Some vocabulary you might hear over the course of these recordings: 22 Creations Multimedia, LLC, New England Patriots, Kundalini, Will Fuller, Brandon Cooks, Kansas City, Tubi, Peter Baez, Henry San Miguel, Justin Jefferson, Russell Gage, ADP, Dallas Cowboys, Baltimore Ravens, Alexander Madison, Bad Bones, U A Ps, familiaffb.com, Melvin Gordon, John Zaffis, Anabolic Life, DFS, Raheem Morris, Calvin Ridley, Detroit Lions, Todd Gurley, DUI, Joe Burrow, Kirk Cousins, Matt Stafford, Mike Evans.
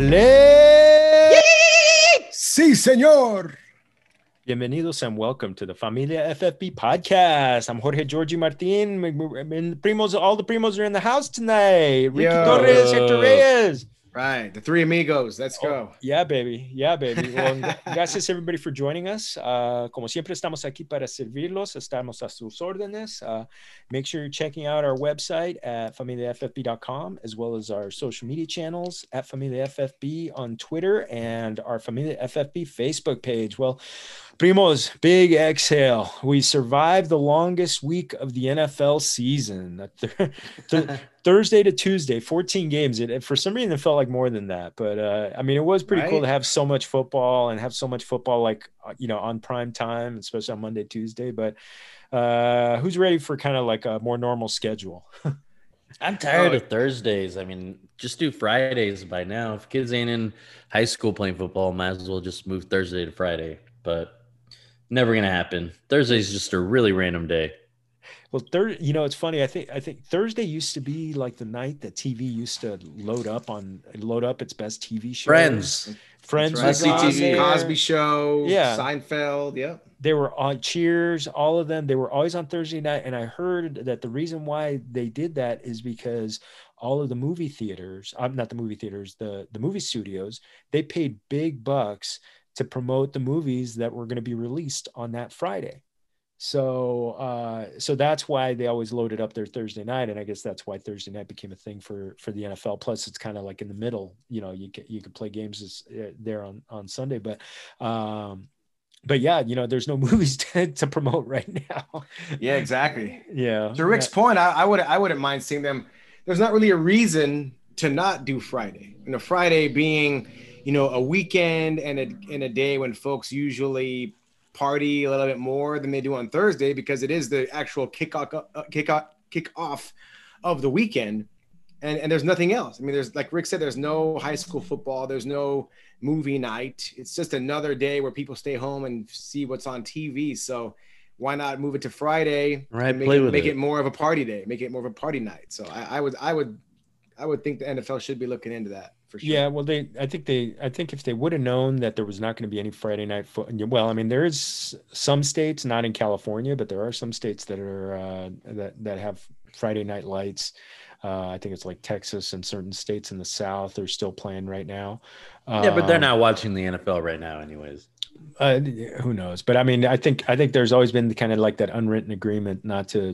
Dale. Sí, señor. Bienvenidos and welcome to the Familia FFB podcast. I'm Jorge Georgie Martin. All the primos are in the house tonight. Ricky Torres, Hector Reyes. Right, the three amigos. Let's go. Yeah, baby. Yeah, baby. Well, gracias everybody for joining us. Como siempre, estamos aquí para servirlos. Estamos a sus órdenes. Make sure you're checking out our website at familiaffb.com, as well as our social media channels at familiaffb on Twitter and our Familia FFB Facebook page. Well, primos, big exhale. We survived the longest week of the NFL season. Thursday to Tuesday, 14 games. It, for some reason, it felt like more than that. But, I mean, it was pretty cool to have so much football and have so much football, like, you know, on prime time, especially on Monday, Tuesday. But who's ready for kind of like a more normal schedule? I'm tired of Thursdays. I mean, just do Fridays by now. If kids ain't in high school playing football, might as well just move Thursday to Friday. But never going to happen. Thursday's just a really random day. Well, you know, it's funny. I think Thursday used to be like the night that TV used to load up its best TV shows. Friends, right. CTV, Cosby Show, Seinfeld, They were on Cheers, all of them. They were always on Thursday night, and I heard that the reason why they did that is because all of the movie theaters, the movie studios, they paid big bucks to promote the movies that were going to be released on that Friday. So that's why they always loaded up their Thursday night, and I guess that's why Thursday night became a thing for the NFL. Plus, it's kind of like in the middle, you know, you could play games there on Sunday, but yeah, you know, there's no movies to promote right now. Yeah, exactly. Yeah. To Rick's point, I wouldn't mind seeing them. There's not really a reason to not do Friday. You know, Friday being, you know, a weekend and a day when folks usually party a little bit more than they do on Thursday, because it is the actual kickoff of the weekend, and there's nothing else. I mean, there's, like Rick said, there's no high school football, there's no movie night. It's just another day where people stay home and see what's on TV. So why not move it to Friday? Right, and make it more of a party day, make it more of a party night. So I would think the NFL should be looking into that. For sure. Yeah, well, I think if they would have known that there was not going to be any Friday night football, well, I mean, there is some states, not in California, but there are some states that are that have Friday night lights. I think it's like Texas and certain states in the South are still playing right now. Yeah, but they're not watching the NFL right now, anyways. Who knows? But I mean, I think there's always been kind of like that unwritten agreement not to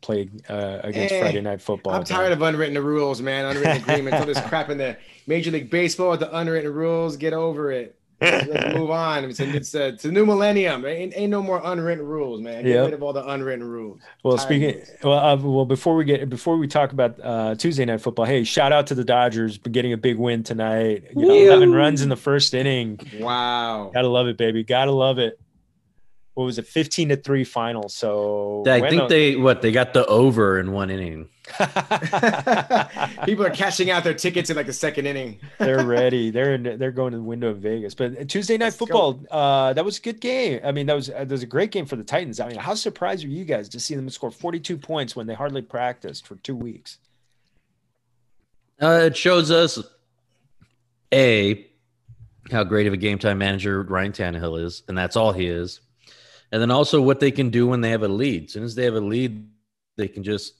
play against Friday night football. I'm tired of unwritten rules, man. Unwritten agreements, all this crap in the Major League Baseball with the unwritten rules. Get over it. Let's move on. It's a new millennium. Ain't no more unwritten rules, man. Get rid of all the unwritten rules. Well, before we talk about Tuesday night football, hey, shout out to the Dodgers for getting a big win tonight. You know, 11 runs in the first inning. Wow, gotta love it, baby. Gotta love it. What was it, 15-3 final? So I think they got the over in one inning. People are cashing out their tickets in like the second inning. They're ready. They're going to the window in Vegas. But Tuesday night football, that was a good game. I mean, that was a great game for the Titans. I mean, how surprised are you guys to see them score 42 points when they hardly practiced for 2 weeks? It shows us how great of a game time manager Ryan Tannehill is, and that's all he is. And then also what they can do when they have a lead. As soon as they have a lead, they can just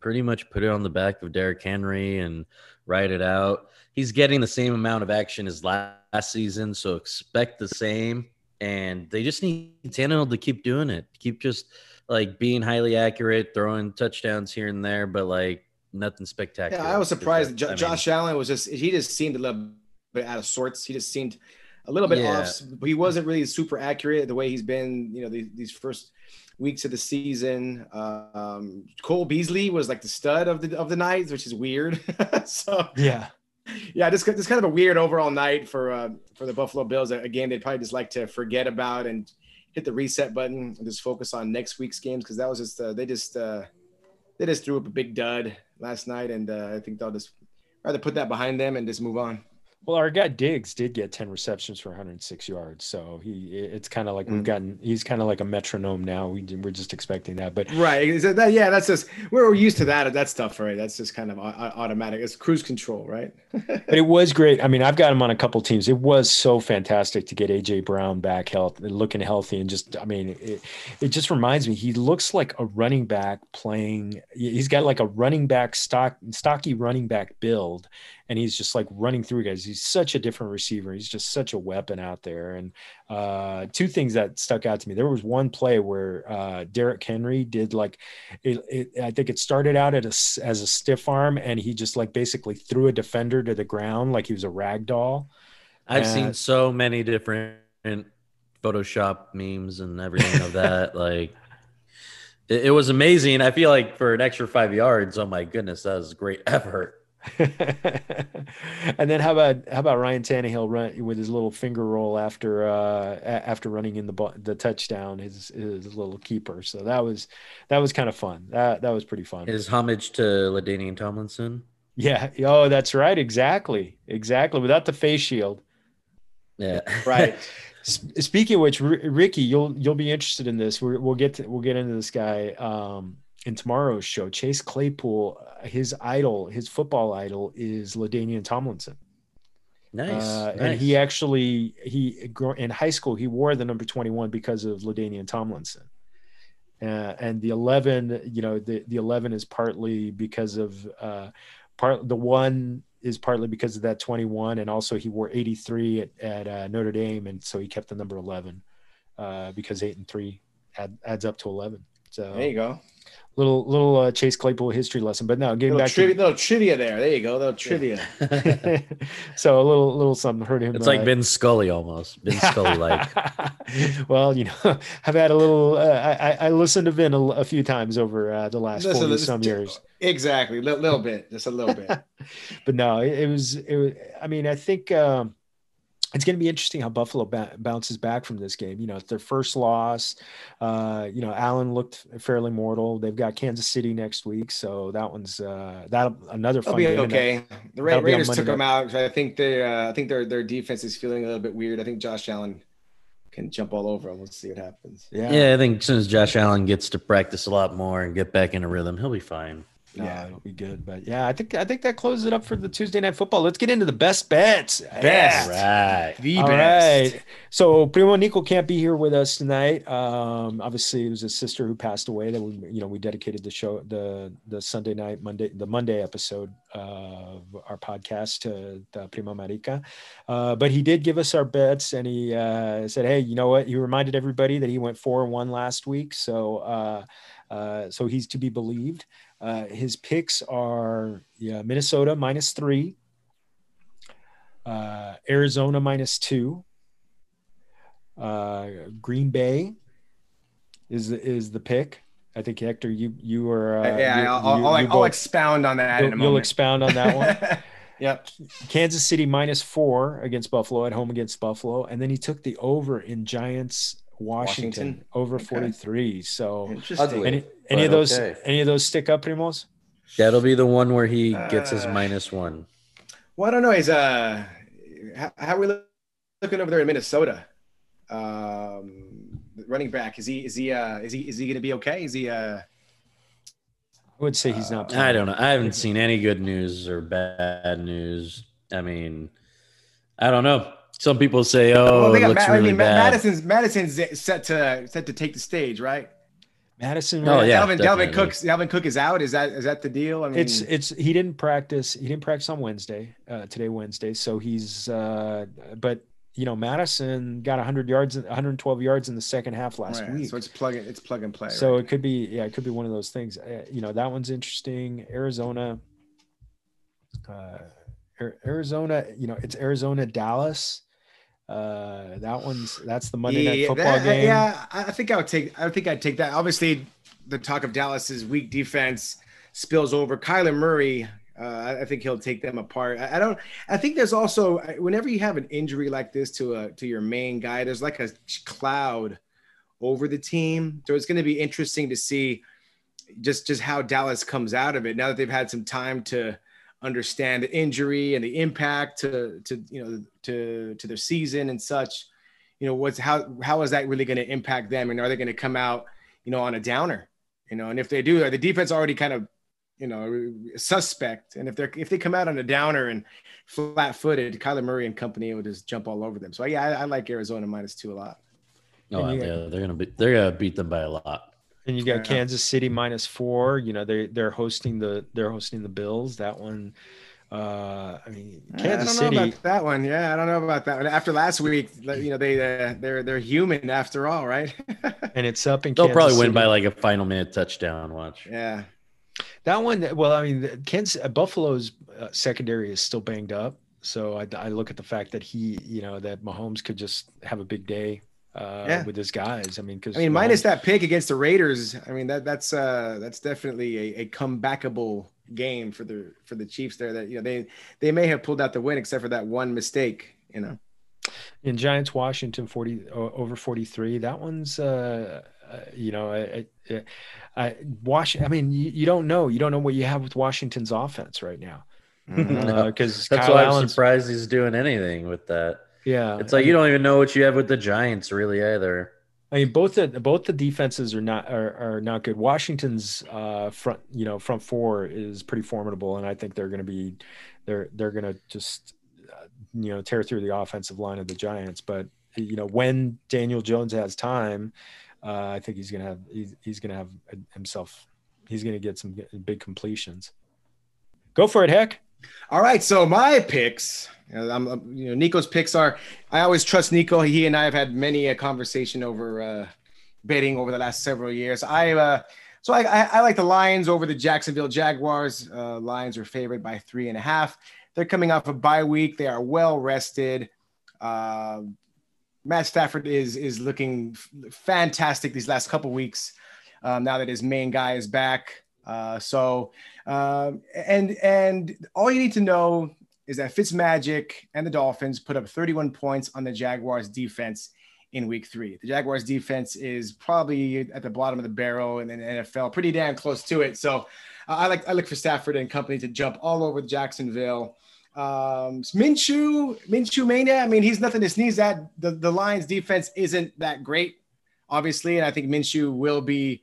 pretty much put it on the back of Derrick Henry and ride it out. He's getting the same amount of action as last season, so expect the same. And they just need Tannehill to keep doing it, keep just like being highly accurate, throwing touchdowns here and there, but like nothing spectacular. Yeah, I was surprised. Josh Allen he just seemed a little bit out of sorts. He just seemed a little bit off, but he wasn't really super accurate the way he's been, you know, these first weeks of the season. Cole Beasley was like the stud of the night, which is weird. So yeah, just kind of a weird overall night for the Buffalo Bills, a game they'd probably just like to forget about and hit the reset button and just focus on next week's games, because that was just they just threw up a big dud last night, and I think they'll just rather put that behind them and just move on. Well, our guy Diggs did get 10 receptions for 106 yards. So it's kind of like we've gotten, he's kind of like a metronome now. We're just expecting that, but right. That, yeah, that's just, we're used to that stuff, right? That's just kind of automatic. It's cruise control, right? But it was great. I mean, I've got him on a couple teams. It was so fantastic to get AJ Brown back looking healthy. And just, I mean, it just reminds me, he looks like a running back playing. He's got like a running back stocky running back build. And he's just like running through guys. He's such a different receiver. He's just such a weapon out there. And two things that stuck out to me. There was one play where Derrick Henry did like, I think it started out as a stiff arm, and he just like basically threw a defender to the ground like he was a rag doll. I've seen so many different Photoshop memes and everything of that. Like, it was amazing. I feel like for an extra 5 yards, oh my goodness, that was a great effort. And then how about Ryan Tannehill run with his little finger roll after running in the touchdown, his little keeper. So that was kind of fun. That was pretty fun. His homage to LaDainian Tomlinson. Yeah. Oh, that's right. Exactly. Without the face shield. Yeah. Right. Speaking of which, Ricky, you'll be interested in this. We'll get into this guy. In tomorrow's show, Chase Claypool, his football idol is LaDainian Tomlinson. Nice. And he actually, in high school, he wore the number 21 because of LaDainian Tomlinson. And the 11, the 11 is partly because of the one is partly because of that 21. And also he wore 83 at Notre Dame. And so he kept the number 11 because 8 and 3 adds up to 11. So there you go. Little Chase Claypool history lesson, but no, getting back to little trivia there. There you go, little trivia. Yeah. So a little something hurt him. It's like Ben Scully almost. Ben Scully like. Well, I've had a little. I listened to Ben a few times over the last 40 some years. Exactly, little bit, just a little bit. But no, it was. I mean, I think. It's going to be interesting how Buffalo bounces back from this game. It's their first loss. Allen looked fairly mortal. They've got Kansas City next week, so that one's another fun game. Okay, the Raiders took them out. I think their defense is feeling a little bit weird. I think Josh Allen can jump all over them. Let's see what happens. Yeah, I think as soon as Josh Allen gets to practice a lot more and get back in a rhythm, he'll be fine. Yeah, it'll be good. But yeah, I think that closes it up for the Tuesday Night Football. Let's get into the best bets. Best. Right. The best. Right. So Primo Nico can't be here with us tonight. Obviously it was his sister who passed away that we dedicated the show, the Sunday night, Monday episode of our podcast to Primo Marica. But he did give us our bets, and he said, hey, you know what? He reminded everybody that he went 4-1 last week. So, so he's to be believed. His picks are Minnesota -3, Arizona -2, Green Bay is the pick. I think Hector, you were I'll expound on that. You'll expound on that one. Yep. Kansas City -4 against Buffalo, at home against Buffalo, and then he took the over in Giants. Washington over 43. So any of those stick up, Primos? That'll be the one where he gets his -1. Well, I don't know. He's how are we looking over there in Minnesota? Running back, is he going to be okay? Is he? I would say he's not playing. I don't know. I haven't seen any good news or bad news. I mean, I don't know. Some people say, "Oh, it looks really bad." Madison's set to take the stage, right? Madison, right? Oh yeah, Dalvin Cook is out. Is that the deal? I mean, it's he didn't practice. He didn't practice on Wednesday. Today, Wednesday, so he's. But Madison got 112 yards in the second half last week. So it's plug and play. So it could be, it could be one of those things. That one's interesting. Arizona, it's Arizona, Dallas. That's the Monday night football game. Yeah, I think I'd take that. Obviously, the talk of Dallas's weak defense spills over. Kyler Murray, I think he'll take them apart. I think there's also, whenever you have an injury like this to your main guy, there's like a cloud over the team. So it's going to be interesting to see just how Dallas comes out of it now that they've had some time to understand the injury and the impact to their season and such. You know, how is that really going to impact them, and are they going to come out, you know, on a downer? You know, and if they do, the defense already kind of, you know, suspect. And if they come out on a downer and flat-footed, Kyler Murray and company will just jump all over them. So yeah, I like Arizona -2 a lot. Oh, yeah, they're gonna beat them by a lot. And you got Kansas City -4. You know, they're hosting the Bills. That one, Kansas City. I don't know about that one. Yeah, I don't know about that one. After last week, you know, they're human after all, right? And it's up in. They'll Kansas probably win City by like a final minute touchdown. Watch. Yeah. That one, well, I mean, Buffalo's secondary is still banged up. So I look at the fact that that Mahomes could just have a big day with his guys. I mean, minus that pick against the Raiders, I mean, that's definitely a comebackable game for the Chiefs there. That, you know, they may have pulled out the win except for that one mistake, you know. In Giants, Washington, 40-43. That one's you don't know what you have with Washington's offense right now, because that's why I'm surprised he's doing anything with that. Yeah, it's like you don't even know what you have with the Giants really either. I mean, both the defenses are not good. Washington's front four is pretty formidable, and I think they're going to tear through the offensive line of the Giants. But you know, when Daniel Jones has time, I think he's going to get some big completions. Go for it, Heck. All right. So my picks, Nico's picks are, I always trust Nico. He and I have had many a conversation over betting over the last several years. So I like the Lions over the Jacksonville Jaguars. Lions are favored by 3.5. They're coming off a bye week. They are well rested. Matt Stafford is looking fantastic these last couple weeks, now that his main guy is back. So all you need to know is that Fitzmagic and the Dolphins put up 31 points on the Jaguars defense in week 3. The Jaguars defense is probably at the bottom of the barrel in the NFL, pretty damn close to it. So I look for Stafford and company to jump all over Jacksonville. Minshew mania. I mean, he's nothing to sneeze at. The Lions defense isn't that great, obviously. And I think Minshew will be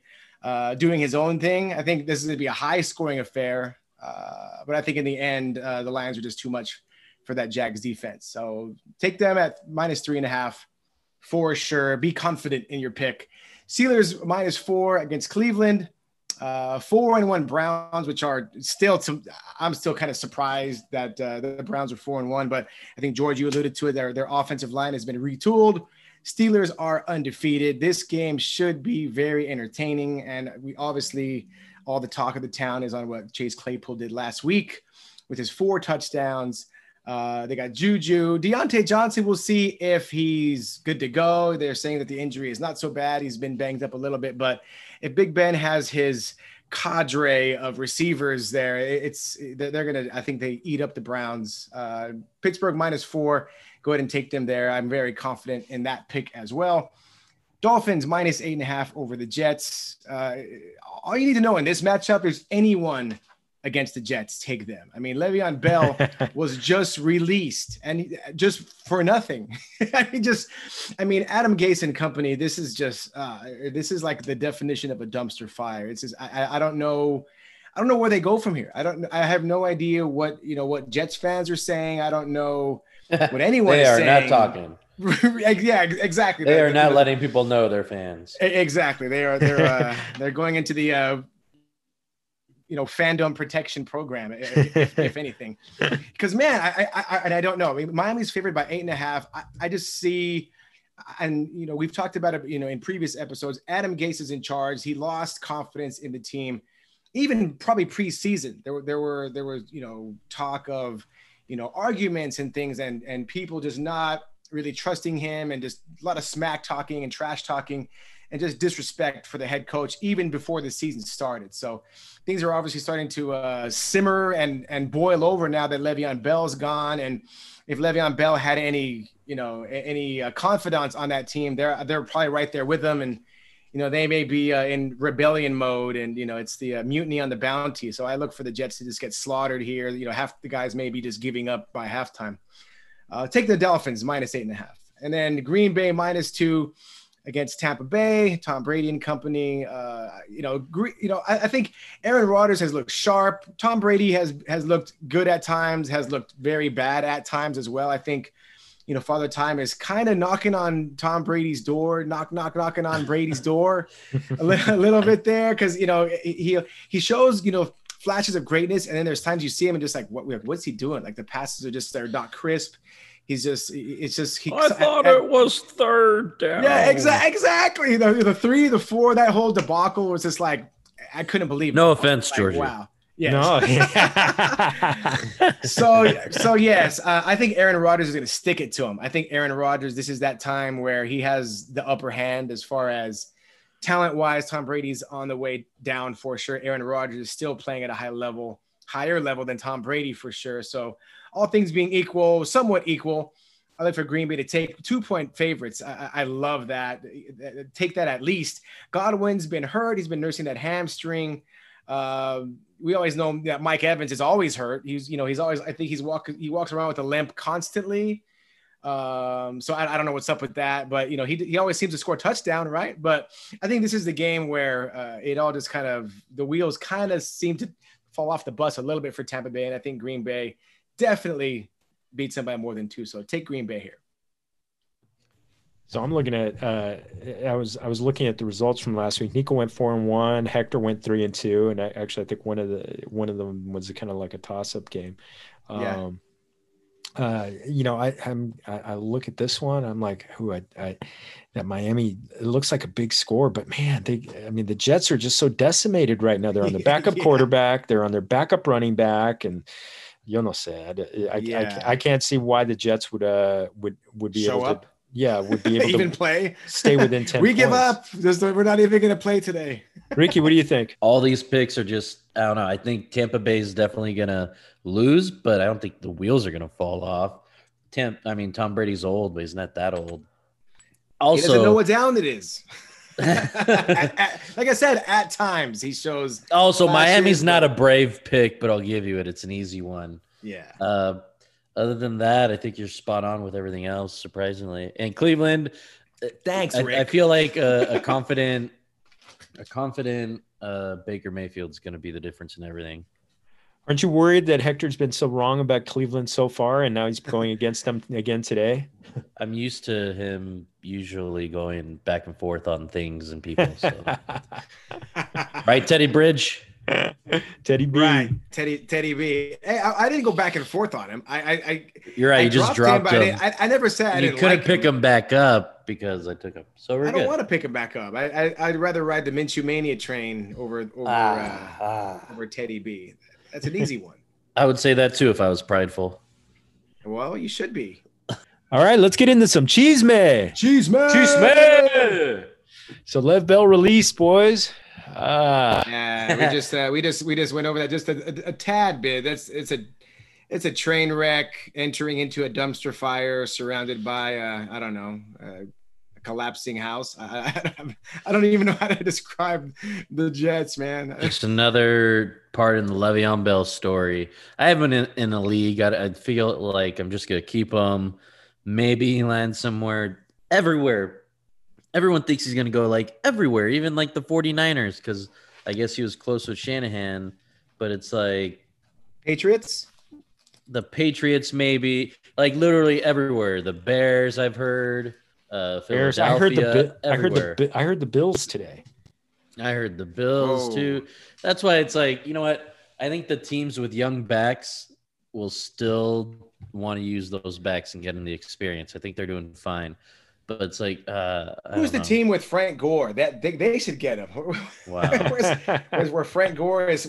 doing his own thing. I think this is going to be a high scoring affair. But I think in the end, the Lions are just too much for that Jags defense. So take them at -3.5 for sure. Be confident in your pick. Steelers -4 against Cleveland. 4-1 Browns, which are still I'm still kind of surprised that the Browns are 4-1, but I think, George, you alluded to it. Their offensive line has been retooled. Steelers are undefeated. This game should be very entertaining. And we obviously, all the talk of the town is on what Chase Claypool did last week with his 4 touchdowns. They got Juju. Deontay Johnson, we'll see if he's good to go. They're saying that the injury is not so bad. He's been banged up a little bit, but if Big Ben has his cadre of receivers there, I think they eat up the Browns. Pittsburgh -4. Go ahead and take them there. I'm very confident in that pick as well. Dolphins -8.5 over the Jets. All you need to know in this matchup is anyone against the Jets, take them. I mean, Le'Veon Bell was just released and just for nothing. Adam Gase and company, this is just, this is like the definition of a dumpster fire. It's just, I don't know where they go from here. I have no idea what Jets fans are saying. I don't know what anyone is saying. They are not talking. Yeah, exactly. They are not letting people know they're fans. Exactly. They're going into the, fandom protection program, if anything, because man, I don't know. I mean, Miami's favored by 8.5. I just see, and you know, we've talked about it, you know, in previous episodes, Adam Gase is in charge. He lost confidence in the team, even probably preseason. There was, you know, talk of, you know, arguments and things and people just not really trusting him and just a lot of smack talking and trash talking and just disrespect for the head coach even before the season started. So things are obviously starting to simmer and boil over now that Le'Veon Bell's gone. And if Le'Veon Bell had any confidants on that team, they're probably right there with them. And, you know, they may be in rebellion mode, and, you know, it's the mutiny on the bounty. So I look for the Jets to just get slaughtered here. You know, half the guys may be just giving up by halftime. Take the Dolphins, -8.5. And then Green Bay -2 against Tampa Bay, Tom Brady and company. I think Aaron Rodgers has looked sharp. Tom Brady has looked good at times, has looked very bad at times as well. I think, you know, Father Time is kind of knocking on Tom Brady's door, knocking on Brady's door a little bit there. Cause, you know, he shows, you know, flashes of greatness. And then there's times you see him and just like, what's he doing? Like the passes are just, they're not crisp. I thought it was third down. Yeah, exactly. The 3, the 4, that whole debacle was just like, I couldn't believe it. No offense, George. Like, wow. Yes. No. so yes, I think Aaron Rodgers is going to stick it to him. I think Aaron Rodgers, this is that time where he has the upper hand as far as talent-wise. Tom Brady's on the way down for sure. Aaron Rodgers is still playing at a higher level than Tom Brady for sure. So all things being equal, somewhat equal, I look for Green Bay to take 2-point favorites. I love that. Take that at least. Godwin's been hurt. He's been nursing that hamstring. We always know that Mike Evans is always hurt. He walks around with a limp constantly. So I don't know what's up with that, but you know, he always seems to score touchdown, right? But I think this is the game where it all just kind of, the wheels kind of seem to fall off the bus a little bit for Tampa Bay. And I think Green Bay definitely beats them by more than 2. So take Green Bay here. So I'm looking at I was looking at the results from last week. Nico went 4-1, Hector went 3-2, and I think one of them was kind of like a toss-up game. I look at this one. I'm like, that Miami, it looks like a big score, but man, the Jets are just so decimated right now. They're on the backup quarterback, they're on their backup running back, and you know, sad. I can't see why the Jets would be able to. Yeah, would be able even to play, stay within 10 we points. Give up. We're not even going to play today. Ricky, what do you think? All these picks are just, I don't know. I think Tampa Bay is definitely going to lose, but I don't think the wheels are going to fall off. Tom Brady's old, but he's not that old. Also, he doesn't know what down it is. Like I said, at times he shows. Also, Miami's not a brave pick, but I'll give you it. It's an easy one. Yeah. Other than that, I think you're spot on with everything else, surprisingly. And Cleveland, thanks, Rick. I feel like a confident Baker Mayfield's going to be the difference in everything. Aren't you worried that Hector's been so wrong about Cleveland so far, and now he's going against them again today? I'm used to him usually going back and forth on things and people. So. Right, Teddy Bridge? Teddy B. Right. Teddy B. Hey, I didn't go back and forth on him. You're right. You just dropped him. I never said I didn't like him. You couldn't pick him back up because I took him. So we're good. I don't want to pick him back up. I'd rather ride the Minshew Mania train over Teddy B. That's an easy one. I would say that too if I was prideful. Well, you should be. All right, let's get into some Cheese man. So Lev Bell release, boys. We just went over that just a tad bit. It's a train wreck entering into a dumpster fire surrounded by a collapsing house. I don't even know how to describe the Jets, man. Just another part in the Le'Veon Bell story. I haven't in a league. I feel like I'm just gonna keep him. Maybe he lands somewhere. Everywhere. Everyone thinks he's going to go like everywhere, even like the 49ers, because I guess he was close with Shanahan, but it's like Patriots, the Patriots, maybe like literally everywhere. The Bears, I've heard. Bears, I heard the Bills today. I heard the Bills too. That's why it's like, you know what? I think the teams with young backs will still want to use those backs and get in the experience. I think they're doing fine. But it's like, who's the team with Frank Gore? That they should get him. Wow, where Frank Gore is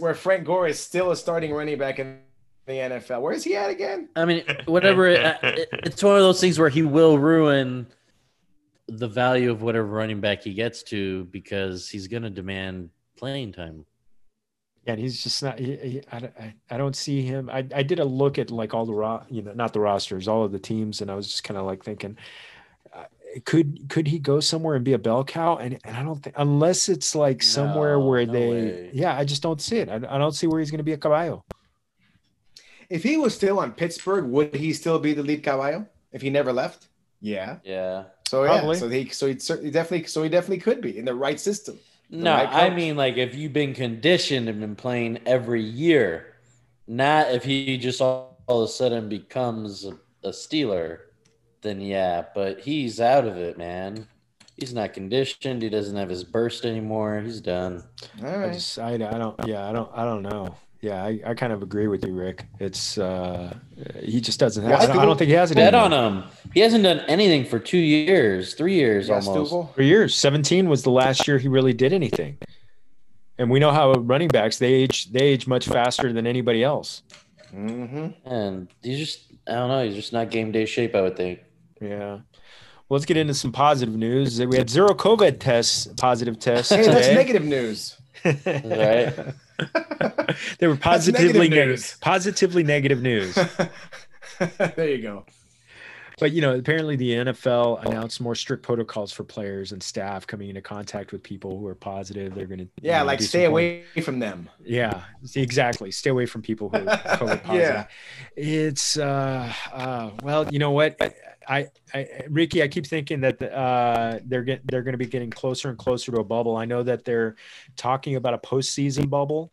still a starting running back in the NFL. Where is he at again? I mean, whatever. It's one of those things where he will ruin the value of whatever running back he gets to because he's going to demand playing time. And he's just not. I don't see him. I did a look at like all the not the rosters, all of the teams, and I was just kind of like thinking. could he go somewhere and be a bell cow? And I don't think, unless it's like somewhere I just don't see it. I don't see where he's going to be a caballo. If he was still on Pittsburgh, would he still be the lead caballo if he never left? Yeah. Yeah. So probably. Yeah, so he definitely could be in the right system. No, right, I mean, like, if you've been conditioned and been playing every year, not if he just all of a sudden becomes a Steeler, then yeah, but he's out of it, man. He's not conditioned. He doesn't have his burst anymore. He's done. All right. I don't know. Yeah, I kind of agree with you, Rick. It's he just doesn't have. I don't think he has it. Bet on him. He hasn't done anything for 2 years, 3 years, almost. Stubble. 3 years. 2017 was the last year he really did anything. And we know how running backs they age much faster than anybody else. Mm-hmm. And he's just not game day shape, I would think. Yeah. Well, let's get into some positive news. We had 0 COVID tests, positive tests. Hey, that's negative news. Right. They were positively negative news. There you go. But, you know, apparently the NFL announced more strict protocols for players and staff coming into contact with people who are positive. They're going to stay away from them. Yeah, exactly. Stay away from people who are COVID positive. Yeah. It's well, you know what? Ricky, I keep thinking that they're going to be getting closer and closer to a bubble. I know that they're talking about a postseason bubble.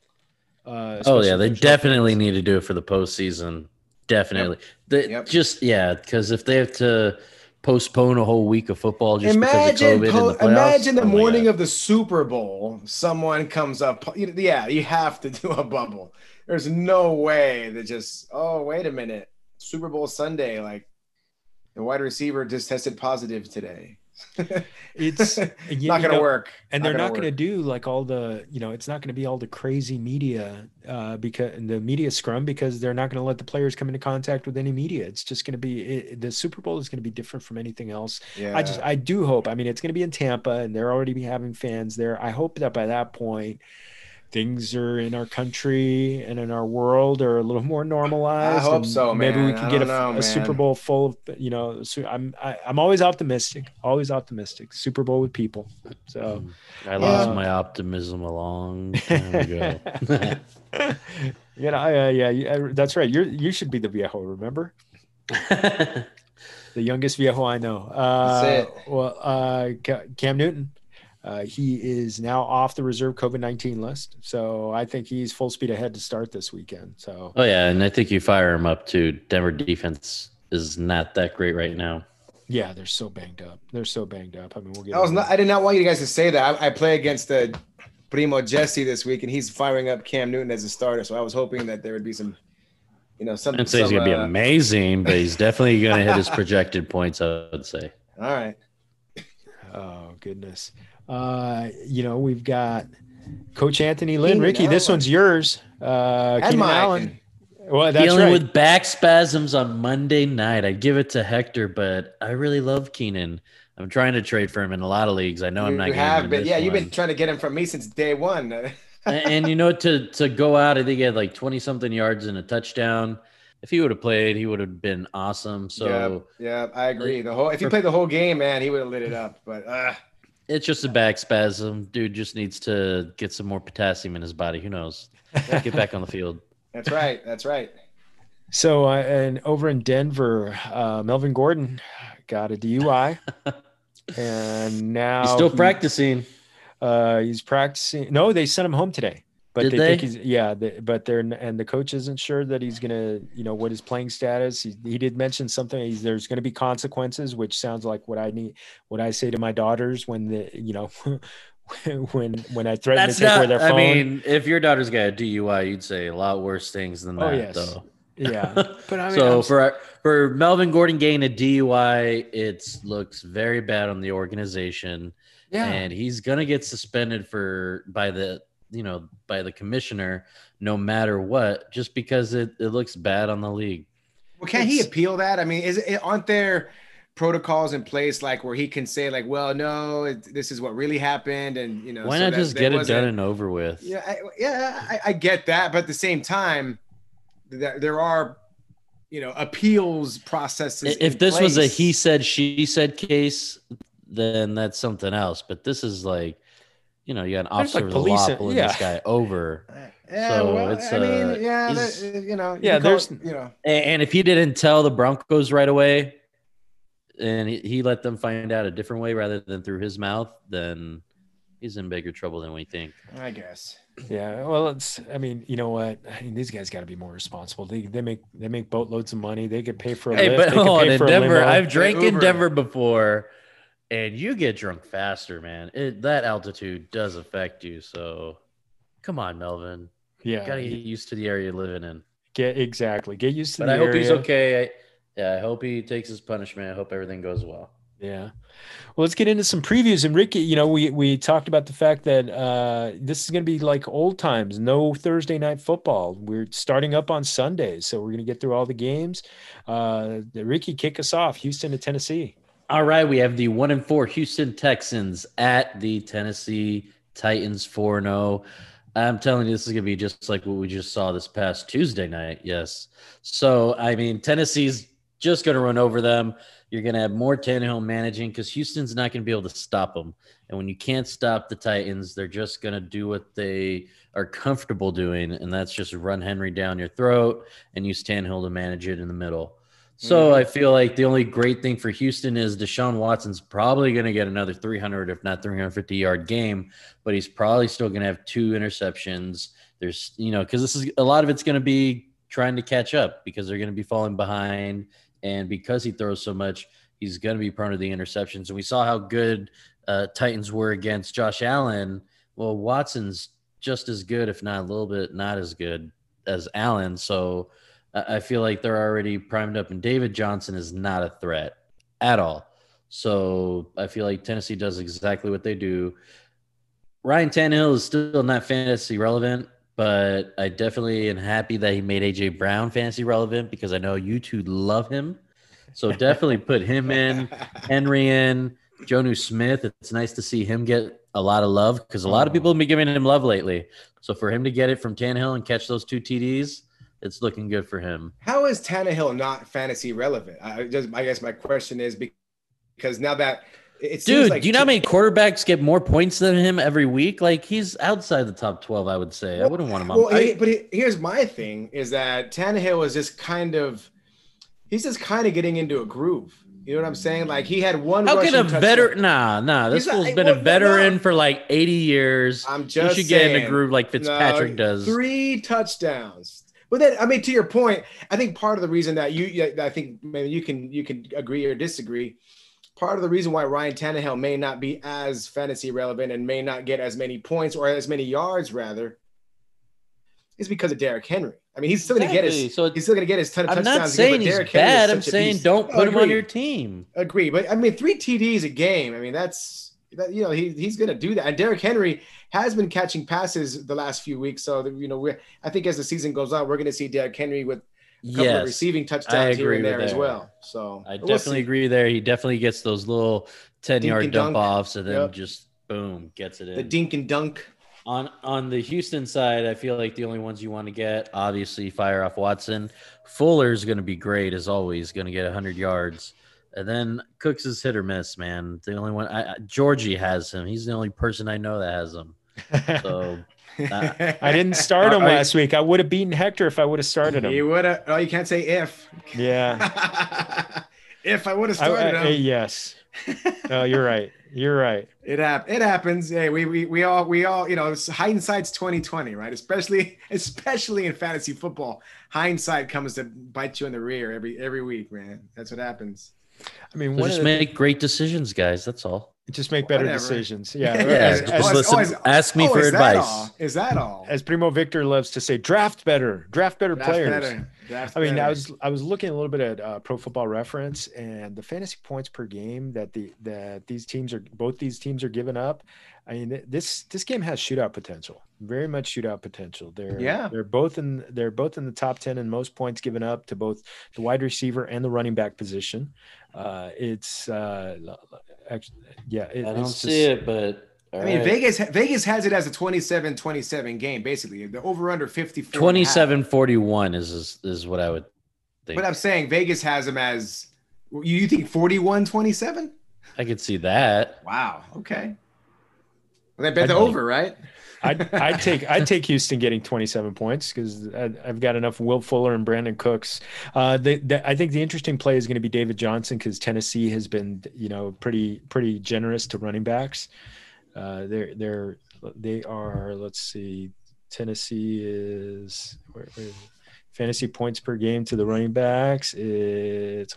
They definitely need to do it for the postseason. Definitely. Yep. Because if they have to postpone a whole week of football just because of COVID and the playoffs, imagine the morning of the Super Bowl, someone comes up. Yeah, you have to do a bubble. There's no way that wait a minute, Super Bowl Sunday, like, the wide receiver just tested positive today. It's not going to work. And they're not going to do like all the, you know, it's not going to be all the crazy media because they're not going to let the players come into contact with any media. It's just going to be the Super Bowl is going to be different from anything else. Yeah. I do hope, I mean, it's going to be in Tampa and they're already be having fans there. I hope that by that point, things are in our country and in our world are a little more normalized. I hope so, man. Maybe we can get a Super Bowl full of, you know, I'm always optimistic, Super Bowl with people. So I lost my optimism a long time ago. That's right. You should be the Viejo, remember? The youngest Viejo I know. That's it. Well, Cam Newton. He is now off the reserve COVID-19 list. So I think he's full speed ahead to start this weekend. So. Oh, yeah, and I think you fire him up, too. Denver defense is not that great right now. Yeah, they're so banged up. I mean, we'll get I did not want you guys to say that. I play against Primo Jesse this week, and he's firing up Cam Newton as a starter. So I was hoping that there would be some, you know, something. I'd say he's going to be amazing, but he's definitely going to hit his projected points, I would say. All right. Oh, goodness. You know, we've got Coach Anthony Lynn. Ricky, Allen. This one's yours. Keenan Allen. Well, that's dealing with back spasms on Monday night. I give it to Hector, but I really love Keenan. I'm trying to trade for him in a lot of leagues. I know I'm not getting him. You've been trying to get him from me since day one. And you know, to go out, I think he had like 20 something yards and a touchdown. If he would have played, he would have been awesome. So yeah, I agree. If he played the whole game, man, he would have lit it up. But it's just a back spasm. Dude just needs to get some more potassium in his body. Who knows? Get back on the field. That's right. So, and over in Denver, Melvin Gordon got a DUI. And now he's still practicing. He's practicing. No, they sent him home today. But Did they think he's and the coach isn't sure that he's gonna, you know, what his playing status. He did mention something. There's gonna be consequences, which sounds like what I say to my daughters when when I threaten to take away their phone. I mean, if your daughter's got a DUI, you'd say a lot worse things than that. Yes. Though. Yeah, but I mean, so for Melvin Gordon getting a DUI, it looks very bad on the organization. Yeah, and he's gonna get suspended by the commissioner, no matter what, just because it looks bad on the league. Well, can't he appeal that? I mean, aren't there protocols in place like where he can say like, well, no, this is what really happened, and you know, why not just get it done and over with? Yeah, I get that, but at the same time, there are you know, appeals processes. If this was a he said, she said case, then that's something else. But this is like, you know, you got an officer with a law pulling this guy over. Yeah, so well, it's, I mean, yeah, that, you know, yeah, there's, you know, and if he didn't tell the Broncos right away, and he let them find out a different way rather than through his mouth, then he's in bigger trouble than we think, I guess. Yeah, well, it's, I mean, you know what? I mean, these guys got to be more responsible. They make boatloads of money. They could pay for a lift. But hold on, in Denver, I've drank in Denver before, and you get drunk faster, man. That altitude does affect you. So, come on, Melvin. Yeah, you gotta get used to the area you're living in. Get used to the area. But I hope he's okay. I hope he takes his punishment. I hope everything goes well. Yeah. Well, let's get into some previews. And Ricky, you know, we talked about the fact that this is going to be like old times, no Thursday night football. We're starting up on Sundays, so we're going to get through all the games. Ricky, kick us off. Houston to Tennessee. All right. We have the 1-4 Houston Texans at the Tennessee Titans 4-0. I'm telling you, this is going to be just like what we just saw this past Tuesday night. Yes. So, I mean, Tennessee's just going to run over them. You're going to have more Tannehill managing because Houston's not going to be able to stop them. And when you can't stop the Titans, they're just going to do what they are comfortable doing, and that's just run Henry down your throat and use Tannehill to manage it in the middle. So I feel like the only great thing for Houston is Deshaun Watson's probably going to get another 300, if not 350-yard game, but he's probably still going to have 2 interceptions. There's, you know, because this is a lot of it's going to be trying to catch up because they're going to be falling behind. And because he throws so much, he's going to be prone to the interceptions. And we saw how good Titans were against Josh Allen. Well, Watson's just as good, if not a little bit not as good as Allen. So I feel like they're already primed up. And David Johnson is not a threat at all. So I feel like Tennessee does exactly what they do. Ryan Tannehill is still not fantasy relevant, but I definitely am happy that he made AJ Brown fantasy relevant because I know you two love him. So definitely put him in, Henry in, Jonnu Smith. It's nice to see him get a lot of love because a lot of people have been giving him love lately. So for him to get it from Tannehill and catch those 2 TDs, it's looking good for him. How is Tannehill not fantasy relevant? I guess my question is because now that – dude, like, do you know how many quarterbacks get more points than him every week? Like, he's outside the top 12, I would say. Well, I wouldn't want him on. Well, but here's my thing is that Tannehill is just kind of – he's just kind of getting into a groove. You know what I'm saying? Like, he had one – how can a veteran – this fool's been a veteran for like 80 years. I'm just saying. He should get in a groove like Fitzpatrick does. 3 touchdowns. But then, I mean, to your point, I think part of the reason that I think maybe you can agree or disagree – part of the reason why Ryan Tannehill may not be as fantasy relevant and may not get as many points or as many yards, rather, is because of Derrick Henry. I mean, he's still going to get his. So he's still going to get his ton of touchdowns. I'm not saying he's bad. I'm saying don't put him on your team. Agree, but I mean, 3 TDs a game. I mean, you know he's going to do that. And Derrick Henry has been catching passes the last few weeks. So you know, I think as the season goes on, we're going to see Derrick Henry with a couple of receiving touchdowns here and there as well. So I definitely agree there. He definitely gets those little 10-yard dump offs and then just boom, gets it in. The dink and dunk. On the Houston side, I feel like the only ones you want to get, obviously, fire off Watson. Fuller's going to be great as always, going to get 100 yards. And then Cooks is hit or miss, man. The only one Georgie has him. He's the only person I know that has him. So I didn't start him last week. I would have beaten Hector if I would have started him. You would have. Oh, you can't say if. Yeah. If I would have started him. Yes. No, you're right. You're right. It happens. Hey, we all you know, it's hindsight's 2020, right? Especially in fantasy football, hindsight comes to bite you in the rear every week, man. That's what happens. I mean, so just make great decisions, guys. That's all. Just make better decisions. Yeah. Just listen. Ask me for advice. Is that all? As Primo Victor loves to say, draft better players. I mean, I was looking a little bit at Pro Football Reference and the fantasy points per game that these teams are giving up. I mean, this game has shootout potential, very much shootout potential. They're both in the top 10 in most points given up to both the wide receiver and the running back position. I mean, Vegas has it as a 27-27 game, basically. The over under 54.5. 27-41 is what I would think. But I'm saying Vegas has him as, you think 41-27? I could see that. Wow. Okay. Well, they bet the over, right? I'd take Houston getting 27 points because I've got enough Will Fuller and Brandon Cooks. I think the interesting play is going to be David Johnson because Tennessee has been, pretty generous to running backs. They are. Let's see. Tennessee is where fantasy points per game to the running backs. It's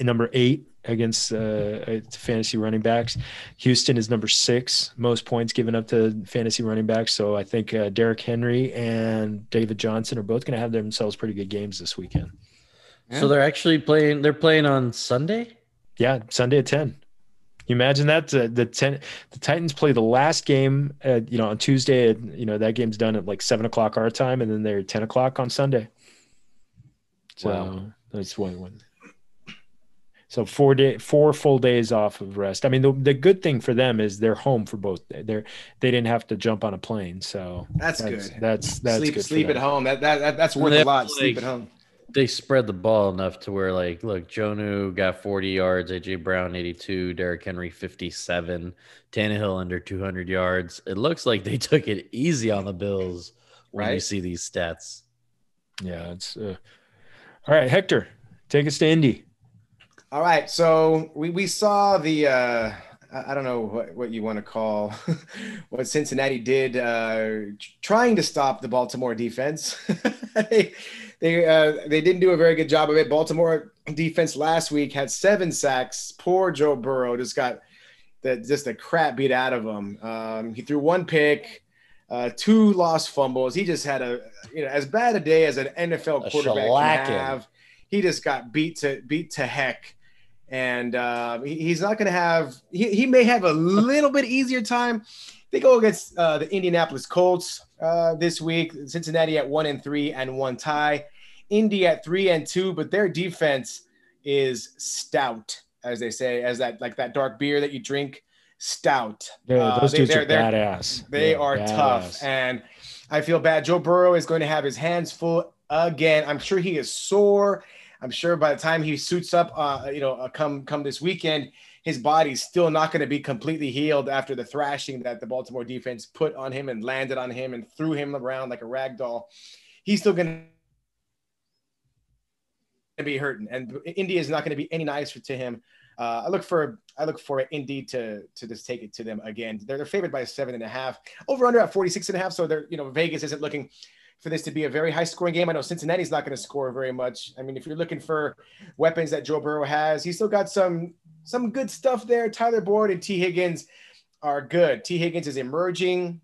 number 8 against fantasy running backs. Houston is number 6, most points given up to fantasy running backs. So I think Derrick Henry and David Johnson are both going to have themselves pretty good games this weekend. Yeah. So they're actually playing. They're playing on Sunday. Yeah, Sunday at 10. You imagine that the Titans play the last game. On Tuesday. That game's done at like 7:00 our time, and then they're 10:00 on Sunday. So wow. That's one. So 4 full days off of rest. I mean, the good thing for them is they're home for both. They didn't have to jump on a plane, so that's good. That's sleep at home. That's worth a lot. Sleep at home. They spread the ball enough to where, like, look, Jonu got 40 yards, AJ Brown 82, Derrick Henry 57, Tannehill under 200 yards. It looks like they took it easy on the Bills when you see these stats. Yeah, it's all right. Hector, take us to Indy. All right, so we saw the I don't know what you want to call what Cincinnati did trying to stop the Baltimore defense. They didn't do a very good job of it. Baltimore defense last week had 7 sacks. Poor Joe Burrow just got the crap beat out of him. He threw 1 pick, 2 lost fumbles. He just had as bad a day as an NFL quarterback can have. He just got beat to heck. And he's not going to have – he may have a little bit easier time. They go against the Indianapolis Colts this week. Cincinnati at 1-3 and 1 tie. Indy at 3-2, but their defense is stout, as they say, as that like that dark beer that you drink, stout. Yeah, those dudes are badass. They are tough, and I feel bad. Joe Burrow is going to have his hands full again. I'm sure he is sore. I'm sure by the time he suits up, come this weekend, his body's still not going to be completely healed after the thrashing that the Baltimore defense put on him and landed on him and threw him around like a rag doll. He's still going to be hurting, and Indy is not going to be any nicer to him. I look for Indy to just take it to them again. They're favored by 7.5, over under at 46.5. So they're Vegas isn't looking for this to be a very high-scoring game. I know Cincinnati's not going to score very much. I mean, if you're looking for weapons that Joe Burrow has, he's still got some good stuff there. Tyler Boyd and T. Higgins are good. T. Higgins is emerging.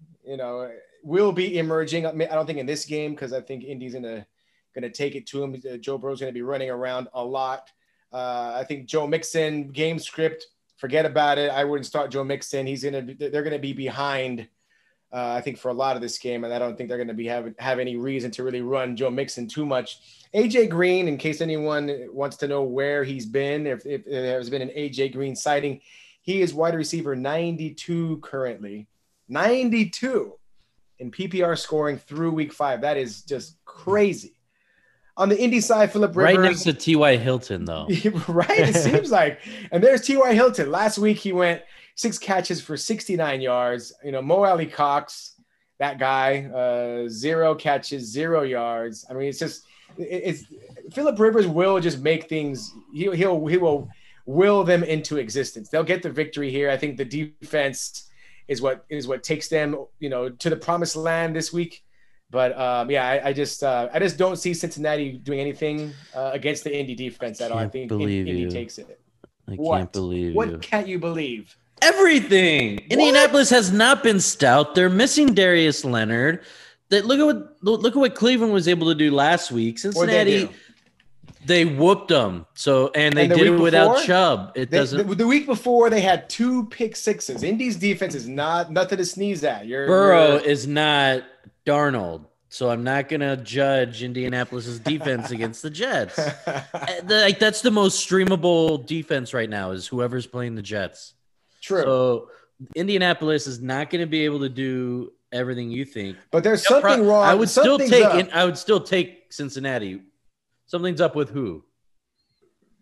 Will be emerging. I don't think in this game because I think Indy's going to take it to him. Joe Burrow's going to be running around a lot. I think Joe Mixon game script. Forget about it. I wouldn't start Joe Mixon. They're going to be behind. I think for a lot of this game, and I don't think they're going to be have any reason to really run Joe Mixon too much. AJ Green, in case anyone wants to know where he's been, if there's been an AJ Green sighting, he is wide receiver 92 currently, 92 in PPR scoring through week 5. That is just crazy. On the Indy side, Phillip Rivers. Right next to T.Y. Hilton, though. Right, it seems like. And there's T.Y. Hilton. Last week, he went 6 catches for 69 yards. Mo Alley Cox, that guy, 0 catches, 0 yards. I mean, it's Phillip Rivers will just make things. He will will them into existence. They'll get the victory here. I think the defense is what takes them, to the promised land this week. But I just don't see Cincinnati doing anything against the Indy defense at all. I think Indy takes it. What can't you believe? Everything. What? Indianapolis has not been stout. They're missing Darius Leonard. Look at what Cleveland was able to do last week. Cincinnati, they whooped them. So and they did it without Chubb. The week before they had 2 pick sixes. Indy's defense is nothing to sneeze at. Burrow is not Darnold, so I'm not gonna judge Indianapolis's defense against the Jets. Like that's the most streamable defense right now is whoever's playing the Jets. True. So Indianapolis is not going to be able to do everything you think. But there's something wrong. I would still take it. I would still take Cincinnati. Something's up with who?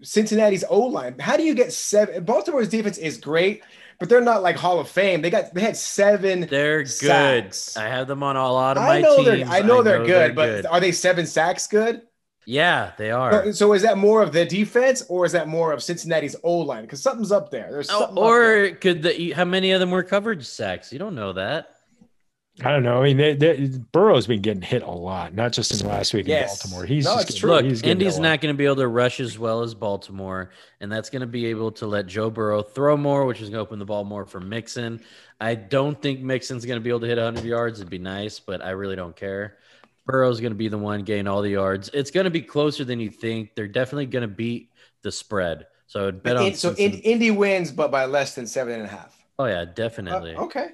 Cincinnati's O-line. How do you get seven? Baltimore's defense is great, but they're not like Hall of Fame. They had seven. They're good. I have them on a lot of my teams. I know they're good, but are they seven sacks good? Yeah, they are. So is that more of the defense, or is that more of Cincinnati's O-line? Because something's up there. How many of them were coverage sacks? You don't know that. I don't know. I mean, Burrow's been getting hit a lot, not just in last week in Baltimore. Indy's not going to be able to rush as well as Baltimore, and that's going to be able to let Joe Burrow throw more, which is going to open the ball more for Mixon. I don't think Mixon's going to be able to hit 100 yards. It'd be nice, but I really don't care. Burrow's going to be the one getting all the yards. It's going to be closer than you think. They're definitely going to beat the spread. So I would bet on Cincinnati. So Indy wins, but by less than 7.5. Oh, yeah, definitely. Okay.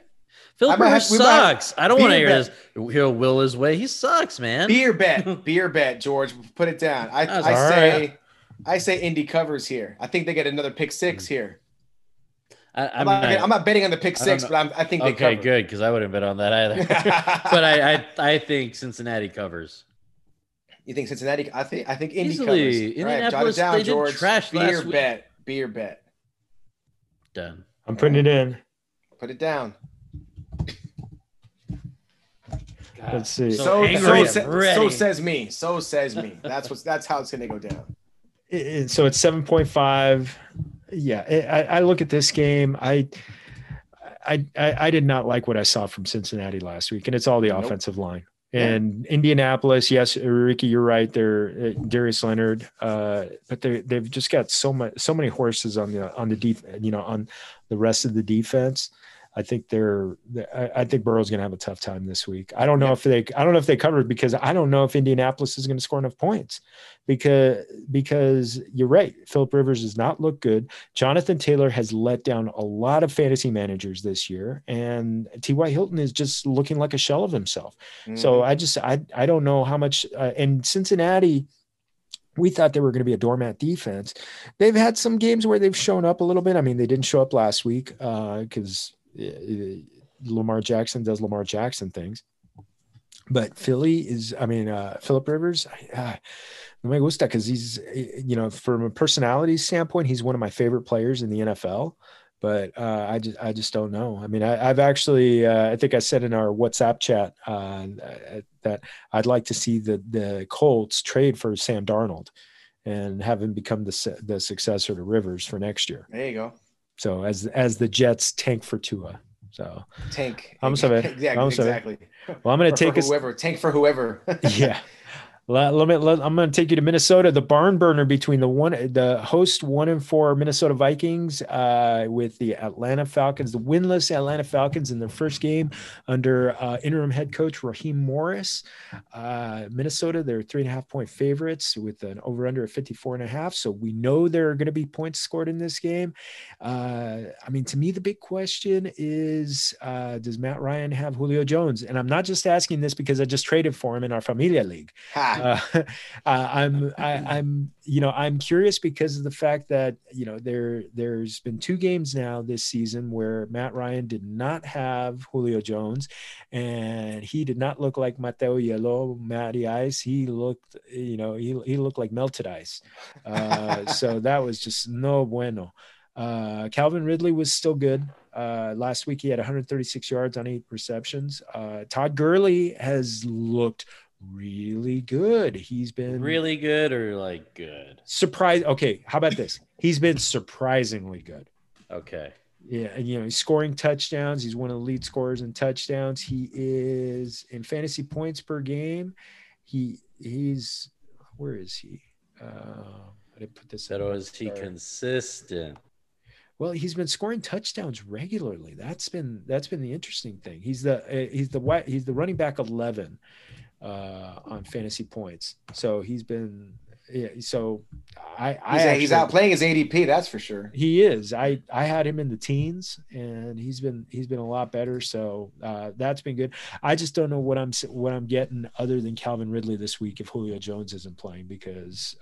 Phillip Rivers sucks. I don't want to hear this. He'll will his way. He sucks, man. Beer bet, George. Put it down. I say Indy covers here. I think they get another pick six here. I'm not betting on the pick six, but I think they cover. Okay, good, because I wouldn't bet on that either. But I think Cincinnati covers. You think Cincinnati? I think Indy covers. Indianapolis, right, jot it down, George. Trash last week. Beer bet. Done. I'm putting it in. Put it down. Let's see. So says me. So says me. That's how it's gonna go down. So it's 7.5. Yeah, I look at this game. I did not like what I saw from Cincinnati last week, and it's all the offensive line. And Indianapolis, yes, Ricky, you're right. They're Darius Leonard, but they've just got so many horses on the rest of the defense. I think Burrow's going to have a tough time this week. I don't know if they covered, because I don't know if Indianapolis is going to score enough points, because you're right. Phillip Rivers does not look good. Jonathan Taylor has let down a lot of fantasy managers this year, and T.Y. Hilton is just looking like a shell of himself. Mm-hmm. So I don't know how much, and Cincinnati, we thought they were going to be a doormat defense. They've had some games where they've shown up a little bit. I mean, they didn't show up last week, because Lamar Jackson does Lamar Jackson things, but Phillip Rivers, me gusta, because he's, from a personality standpoint, he's one of my favorite players in the NFL, but I just don't know. I mean, I've actually, I think I said in our WhatsApp chat that I'd like to see the Colts trade for Sam Darnold and have him become the successor to Rivers for next year. There you go. So as the Jets tank for Tua, so tank. Exactly. Well, I'm going to take whoever. Yeah. I'm going to take you to Minnesota, the barn burner between the host 1-4 Minnesota Vikings with the Atlanta Falcons, the winless Atlanta Falcons in their first game under interim head coach Raheem Morris. Minnesota, they're 3.5-point favorites with an over-under of 54.5. So we know there are going to be points scored in this game. I mean, to me, the big question is, does Matt Ryan have Julio Jones? And I'm not just asking this because I just traded for him in our Familia League. I'm curious because of the fact that, there's been two games now this season where Matt Ryan did not have Julio Jones, and he did not look like Mateo Yellow, Matty Ice. He looked, he looked like melted ice. So that was just no bueno. Calvin Ridley was still good. Last week he had 136 yards on 8 receptions. Todd Gurley has looked really good. He's been really good, or like good surprise. Okay. How about this? He's been surprisingly good. Okay. Yeah. And he's scoring touchdowns. He's one of the lead scorers in touchdowns. He is in fantasy points per game. He's where is he? I didn't put this. Is he consistent? Well, he's been scoring touchdowns regularly. That's been the interesting thing. He's the running back 11. On fantasy points. So he's been, he's outplaying his ADP. That's for sure. He is. I had him in the teens, and he's been a lot better. So that's been good. I just don't know what I'm getting other than Calvin Ridley this week, if Julio Jones isn't playing, because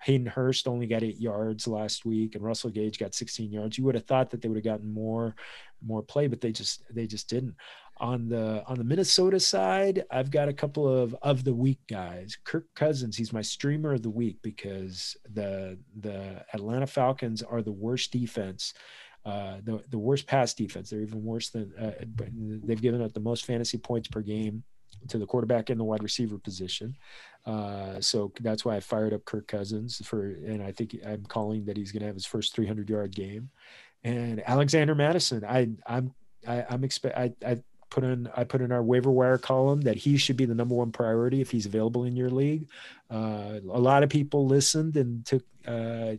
Hayden Hurst only got 8 yards last week, and Russell Gage got 16 yards. You would have thought that they would have gotten more play, but they just didn't. On the Minnesota side, I've got a couple of the week guys. Kirk Cousins, he's my streamer of the week because the Atlanta Falcons are the worst defense, the worst pass defense. They're even worse than they've given up the most fantasy points per game to the quarterback and the wide receiver position. So that's why I fired up Kirk Cousins and I think I'm calling that he's going to have his first 300-yard game. And Alexander Madison, I put in our waiver wire column that he should be the number one priority if he's available in your league. A lot of people listened and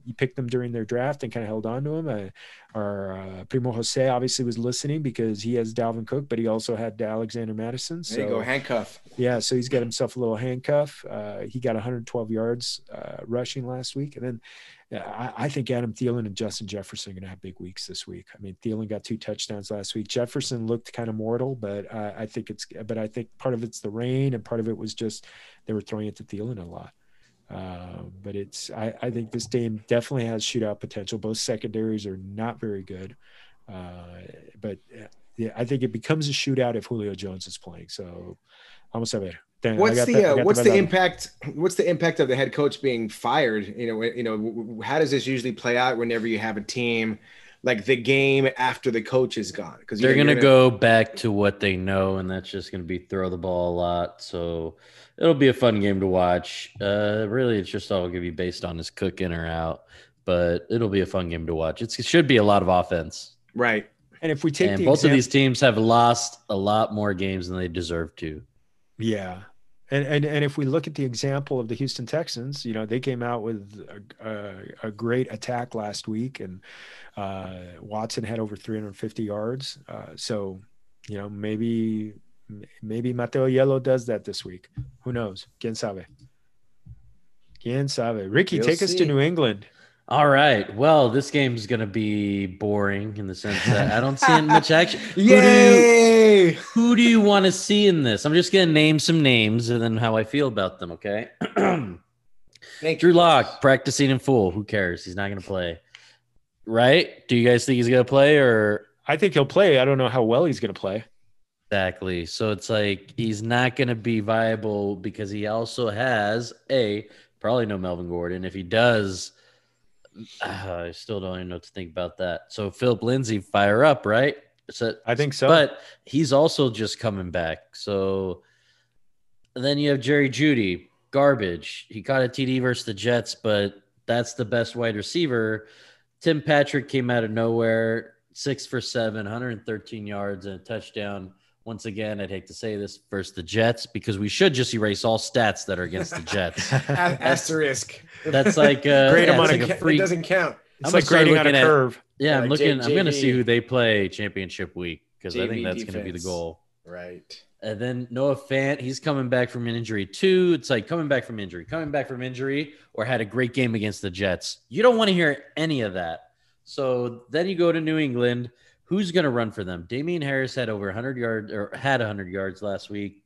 you picked them during their draft and kind of held on to him. Our Primo Jose obviously was listening because he has Dalvin Cook, but he also had Alexander Madison. So, there you go, handcuff. Yeah, so he's got himself a little handcuff. He got 112 yards rushing last week. And then I think Adam Thielen and Justin Jefferson are going to have big weeks this week. I mean, Thielen got 2 touchdowns last week. Jefferson looked kind of mortal, but I think part of it's the rain and part of it was just they were throwing it to Thielen a lot. But I think this game definitely has shootout potential. Both secondaries are not very good. But yeah, I think it becomes a shootout if Julio Jones is playing. So vamos a ver. What's the impact of the head coach being fired? How does this usually play out whenever you have a team like the game after the coach is gone? Because they're going to go back to what they know, and that's just going to be throw the ball a lot. So it'll be a fun game to watch. Really, it's just all going to be based on his cook in or out, but it'll be a fun game to watch. It should be a lot of offense, right? And if we take both of these teams have lost a lot more games than they deserve to. Yeah. And if we look at the example of the Houston Texans, they came out with a great attack last week, and Watson had over 350 yards. So, maybe Mateo Yello does that this week. Who knows? Quién sabe? Ricky, take us to New England. All right. Well, this game is going to be boring in the sense that I don't see much action. Yay! Who do you want to see in this? I'm just going to name some names and then how I feel about them, okay? Drew Lock, practicing in full. Who cares? He's not going to play. Right? Do you guys think he's going to play? Or I think he'll play. I don't know how well he's going to play. Exactly. So it's like he's not going to be viable because he also has probably no Melvin Gordon. If he does – I still don't even know what to think about that. So Philip Lindsay, fire up, right? So, I think so. But he's also just coming back. So then you have Jerry Jeudy, garbage. He caught a TD versus the Jets, but that's the best wide receiver. Tim Patrick came out of nowhere, 6 for 7, 113 yards and a touchdown. Once again, I'd hate to say this versus the Jets because we should just erase all stats that are against the Jets. Asterisk. That's like a free. It doesn't count. It's like grading on a curve. Yeah, I'm looking. I'm going to see who they play championship week because I think that's going to be the goal. Right. And then Noah Fant, he's coming back from an injury too. It's like coming back from injury, or had a great game against the Jets. You don't want to hear any of that. So then you go to New England. Who's going to run for them? Damian Harris had 100 yards last week.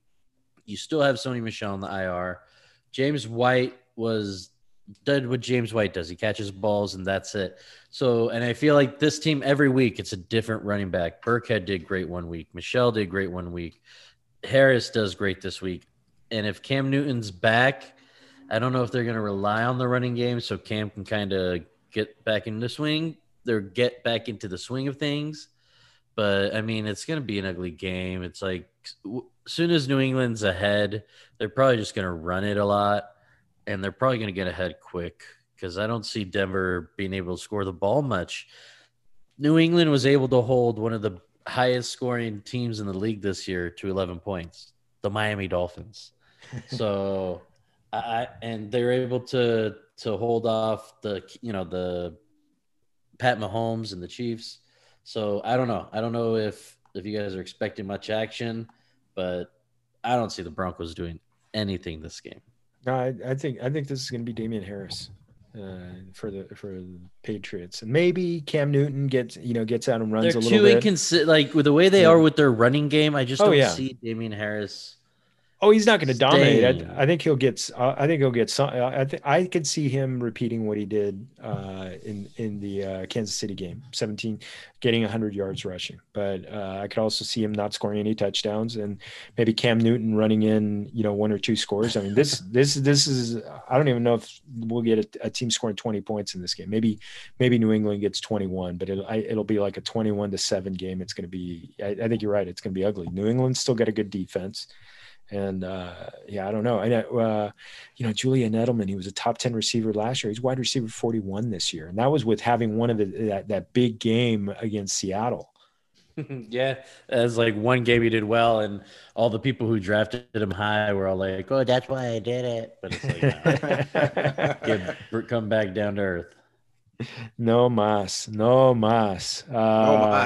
You still have Sony Michel on the IR. James White did what James White does. He catches balls, and that's it. So, and I feel like this team every week, it's a different running back. Burkhead did great one week. Michel did great one week. Harris does great this week. And if Cam Newton's back, I don't know if they're going to rely on the running game so Cam can kind of get back in the swing. They're get back into the swing of things. But, I mean, it's going to be an ugly game. It's like as soon as New England's ahead, they're probably just going to run it a lot, and they're probably going to get ahead quick because I don't see Denver being able to score the ball much. New England was able to hold one of the highest scoring teams in the league this year to 11 points, the Miami Dolphins. So, and they're able to hold off the Pat Mahomes and the Chiefs. So I don't know. I don't know if you guys are expecting much action, but I don't see the Broncos doing anything this game. No, I think this is going to be Damian Harris for the Patriots, and maybe Cam Newton gets out and runs a little bit. Like with the way they are with their running game, I just don't see Damian Harris. Oh, he's not going to dominate. I think he'll get. I think he'll get some. I could see him repeating what he did in the Kansas City game, 17, getting 100 yards rushing. But I could also see him not scoring any touchdowns, and maybe Cam Newton running in, you know, one or two scores. I mean, this is. I don't even know if we'll get a team scoring 20 points in this game. Maybe New England gets 21, but it'll be like a 21-7 game. It's going to be. I think you're right. It's going to be ugly. New England's still got a good defense. And yeah, I don't know. Julian Edelman, he was a top 10 receiver last year. He's wide receiver 41 this year, and that was with having one of that big game against Seattle. Yeah, as like one game he did well, and all the people who drafted him high were all like, "Oh, that's why I did it." But it's like, no. Come back down to earth. No mas, no mas.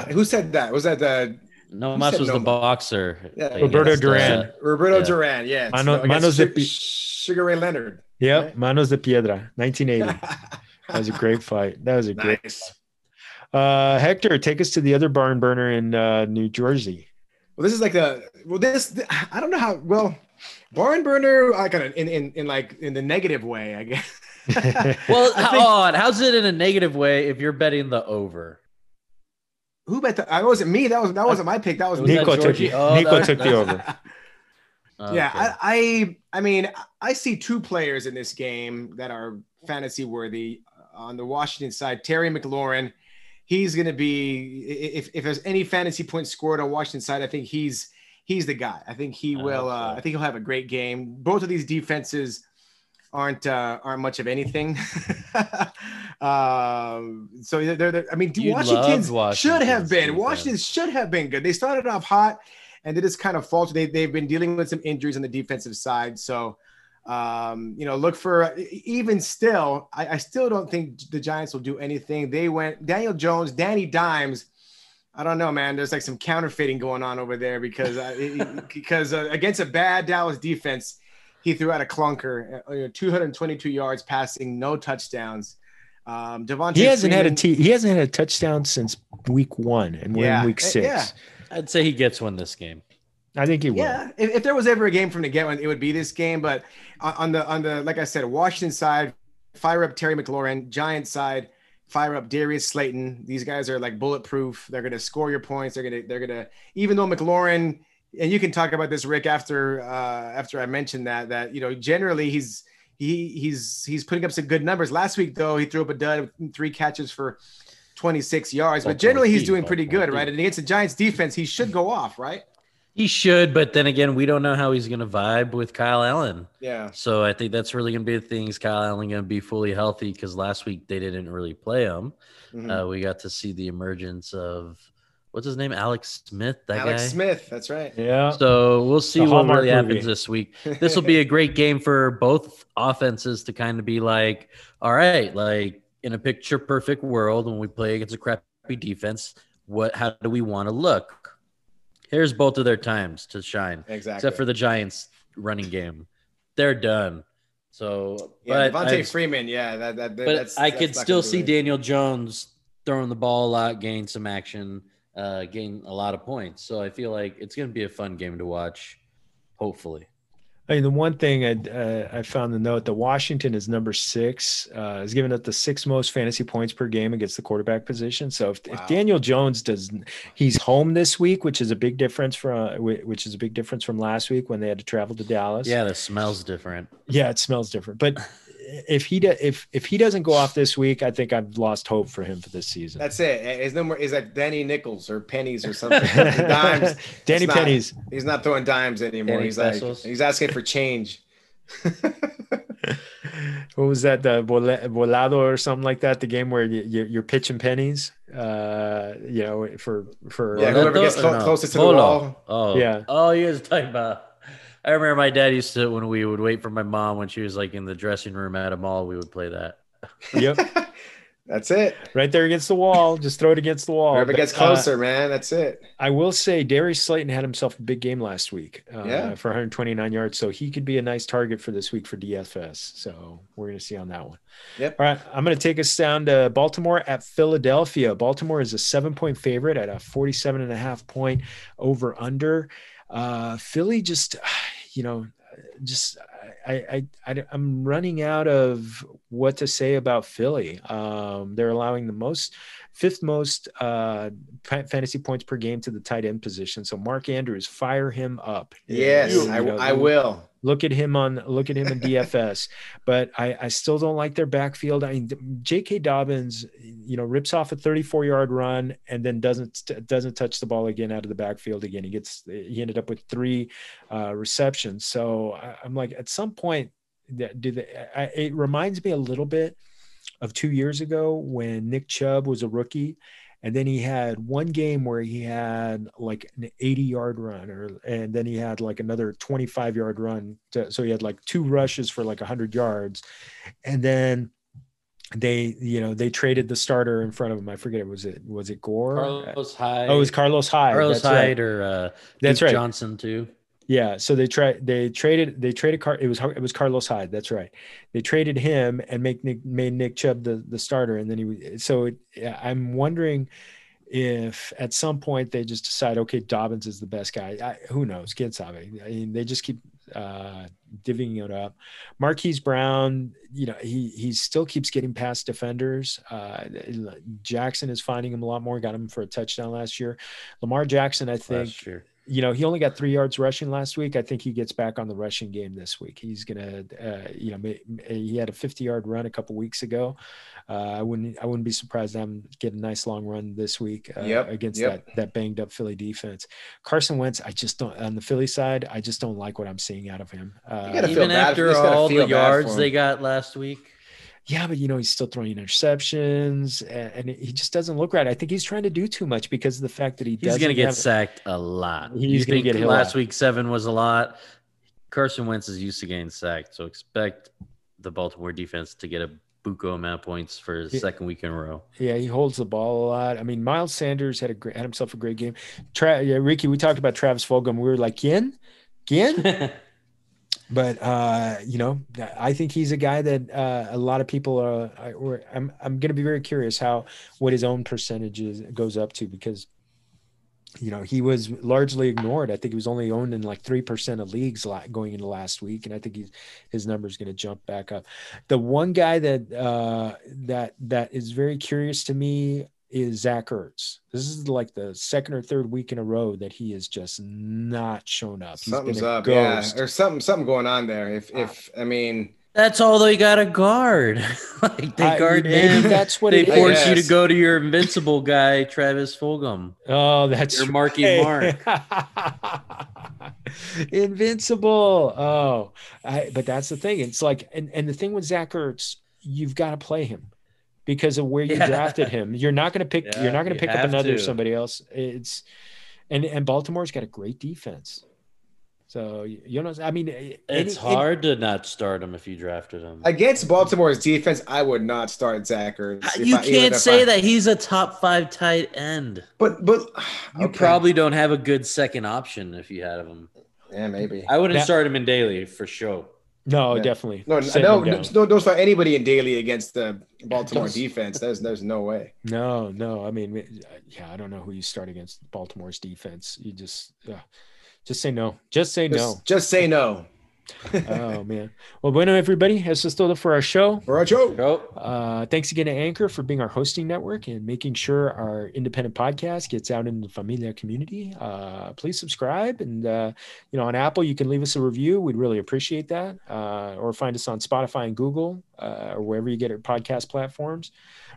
Who said that? Was that the? No mas was the boxer. Yeah. Roberto Duran. Roberto Duran, yeah. Manos de Sugar Ray Leonard. Yep, right? Manos de Piedra, 1980. That was a great fight. That was a great fight. Hector, take us to the other barn burner in New Jersey. Well, this is like a – well, this – I don't know how – well, barn burner like in the negative way, I guess. Well, hold on. How's it in a negative way if you're betting the over? Who bet that? It wasn't me. That wasn't my pick. That was Nico. Nico took the over. Yeah, okay. I mean, I see two players in this game that are fantasy worthy on the Washington side. Terry McLaurin, he's going to be if there's any fantasy points scored on Washington side, I think he's the guy. I think he will. I think he'll have a great game. Both of these defenses aren't much of anything. So they're I mean, Washington should have been good. They started off hot and they just kind of faltered. They've been dealing with some injuries on the defensive side. So, look for, even still, I still don't think the Giants will do anything. They went Daniel Jones, Danny Dimes. I don't know, man. There's like some counterfeiting going on over there because against a bad Dallas defense, he threw out a clunker, 222 yards passing, no touchdowns. Devontae he hasn't had a touchdown since week 1, and we're in week 6. Yeah. I'd say he gets one this game. I think he will. Yeah, if there was ever a game for him to get one, it would be this game. But on the like I said, Washington side, fire up Terry McLaurin. Giants side, fire up Darius Slayton. These guys are like bulletproof. They're gonna score your points. They're gonna even though McLaurin, and you can talk about this, Rick, after I mentioned that generally he's putting up some good numbers. Last week, though, he threw up a dud with 3 catches for 26 yards. But generally, he's doing pretty good, right? And against the Giants' defense, he should go off, right? He should, but then again, we don't know how he's going to vibe with Kyle Allen. Yeah. So I think that's really going to be the thing, is Kyle Allen going to be fully healthy, because last week they didn't really play him. Mm-hmm. We got to see the emergence of – what's his name? Alex Smith. Alex Smith. That's right. Yeah. So we'll see what really happens this week. This will be a great game for both offenses to kind of be like, all right, like in a picture perfect world, when we play against a crappy defense, how do we want to look? Here's both of their times to shine. Exactly. Except for the Giants running game. They're done. So yeah, Devontae Freeman. Yeah. I could still see Daniel Jones throwing the ball a lot, gain some action. Gain a lot of points. So I feel like it's going to be a fun game to watch, hopefully. I mean, the one thing I found the note that Washington is number 6, is giving up the 6 most fantasy points per game against the quarterback position. So if Daniel Jones he's home this week, which is a big difference from last week when they had to travel to Dallas. Yeah, that smells different. Yeah, it smells different. But if he doesn't go off this week, I think I've lost hope for him for this season. That's it. It's no more. Is like Danny Nickels or pennies or something. Dimes. Danny pennies. He's not throwing dimes anymore. Danny he's asking for change. What was that? The volado or something like that. The game where you're pitching pennies. For whoever gets closest to the wall. Oh yeah. Oh, you guys are talking about. I remember my dad used to, when we would wait for my mom when she was like in the dressing room at a mall, we would play that. Yep. That's it. Right there against the wall. Just throw it against the wall. Wherever it gets closer, man. That's it. I will say Darius Slayton had himself a big game last week for 129 yards. So he could be a nice target for this week for DFS. So we're going to see on that one. Yep. All right. I'm going to take us down to Baltimore at Philadelphia. Baltimore is a 7-point favorite at a 47.5 point over under. Philly just, you know, just I'm running out of what to say about Philly. They're allowing the fifth most fantasy points per game to the tight end position. So Mark Andrews, fire him up. Yes, I will. Look at him in DFS, but I still don't like their backfield. I mean, J.K. Dobbins, you know, rips off a 34-yard run and then doesn't touch the ball again out of the backfield again. He ended up with 3 receptions. So I'm like, at some point, it reminds me a little bit of 2 years ago when Nick Chubb was a rookie. And then he had one game where he had like an 80-yard run, and then he had like another 25-yard run. So he had like 2 rushes for like 100 yards. And then they traded the starter in front of him. I forget, was it Gore? Carlos Hyde. Oh, it was Carlos Hyde. Carlos Hyde, right. Or that's Duke, right? Johnson too. Yeah, so it was Carlos Hyde, that's right. They traded him and made Nick Chubb the starter, and then I'm wondering if at some point they just decide, okay, Dobbins is the best guy. Who knows? Get something. I mean, they just keep divvying it up. Marquise Brown, you know, he still keeps getting past defenders. Jackson is finding him a lot more. Got him for a touchdown last year. Lamar Jackson, I think. Last year. You know, he only got 3 yards rushing last week. I think he gets back on the rushing game this week. He's going to, he had a 50-yard run a couple weeks ago. I wouldn't be surprised. I'm getting a nice long run this week against that banged up Philly defense. Carson Wentz, on the Philly side, I just don't like what I'm seeing out of him. Even after all the yards they got last week. Yeah, but, you know, he's still throwing interceptions, and he just doesn't look right. I think he's trying to do too much because of the fact that he's going to get sacked a lot. He's going to get hit last week. 7 was a lot. Carson Wentz is used to getting sacked, so expect the Baltimore defense to get a buco amount of points for his second week in a row. Yeah, he holds the ball a lot. I mean, Miles Sanders had himself a great game. Ricky, we talked about Travis Fulgham. We were like, Ginn? But, you know, I think he's a guy that a lot of people I'm going to be very curious what his own percentages goes up to, because, you know, he was largely ignored. I think he was only owned in like 3% of leagues going into last week. And I think his number is going to jump back up. The one guy that is very curious to me is Zach Ertz. This is like the second or third week in a row that he has just not shown up. Something's up, ghost. Yeah. Or something going on there. If I mean, that's all they got to guard. Like they guard him. That's what they force you to go to your invincible guy, Travis Fulgham. Oh, that's your Marky Mark. Invincible. Oh, but that's the thing. It's like, and the thing with Zach Ertz, you've got to play him. Because of where you drafted him, you're not going to pick. You're not going to pick up somebody else. It's and Baltimore's got a great defense, so you know. I mean, it's hard to not start him if you drafted him against Baltimore's defense. I would not start Zach Ertz. You can't say that he's a top 5 tight end, but you probably don't have a good second option if you had him. Yeah, maybe I wouldn't start him in daily for sure. No, definitely. No, don't start anybody in daily against the Baltimore defense. There's no way. No. I mean, yeah, I don't know who you start against Baltimore's defense. You just say no. Just say no. Oh man. Well, bueno, everybody. That's just all for our show. Thanks again to Anchor for being our hosting network and making sure our independent podcast gets out in the Familia community. Please subscribe, and you know, on Apple you can leave us a review. We'd really appreciate that. Or find us on Spotify and Google, or wherever you get your podcast platforms.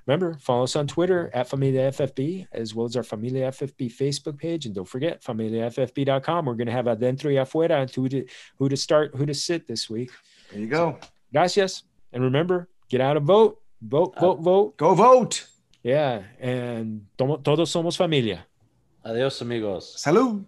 Remember, follow us on Twitter at Familia FFB, as well as our Familia FFB Facebook page. And don't forget, familiaffb.com. We're going to have Adentro y Afuera and who to start, who to sit this week. There you go. So, gracias. And remember, get out and vote. Vote. Go vote. Yeah. And todos somos familia. Adios, amigos. Salud.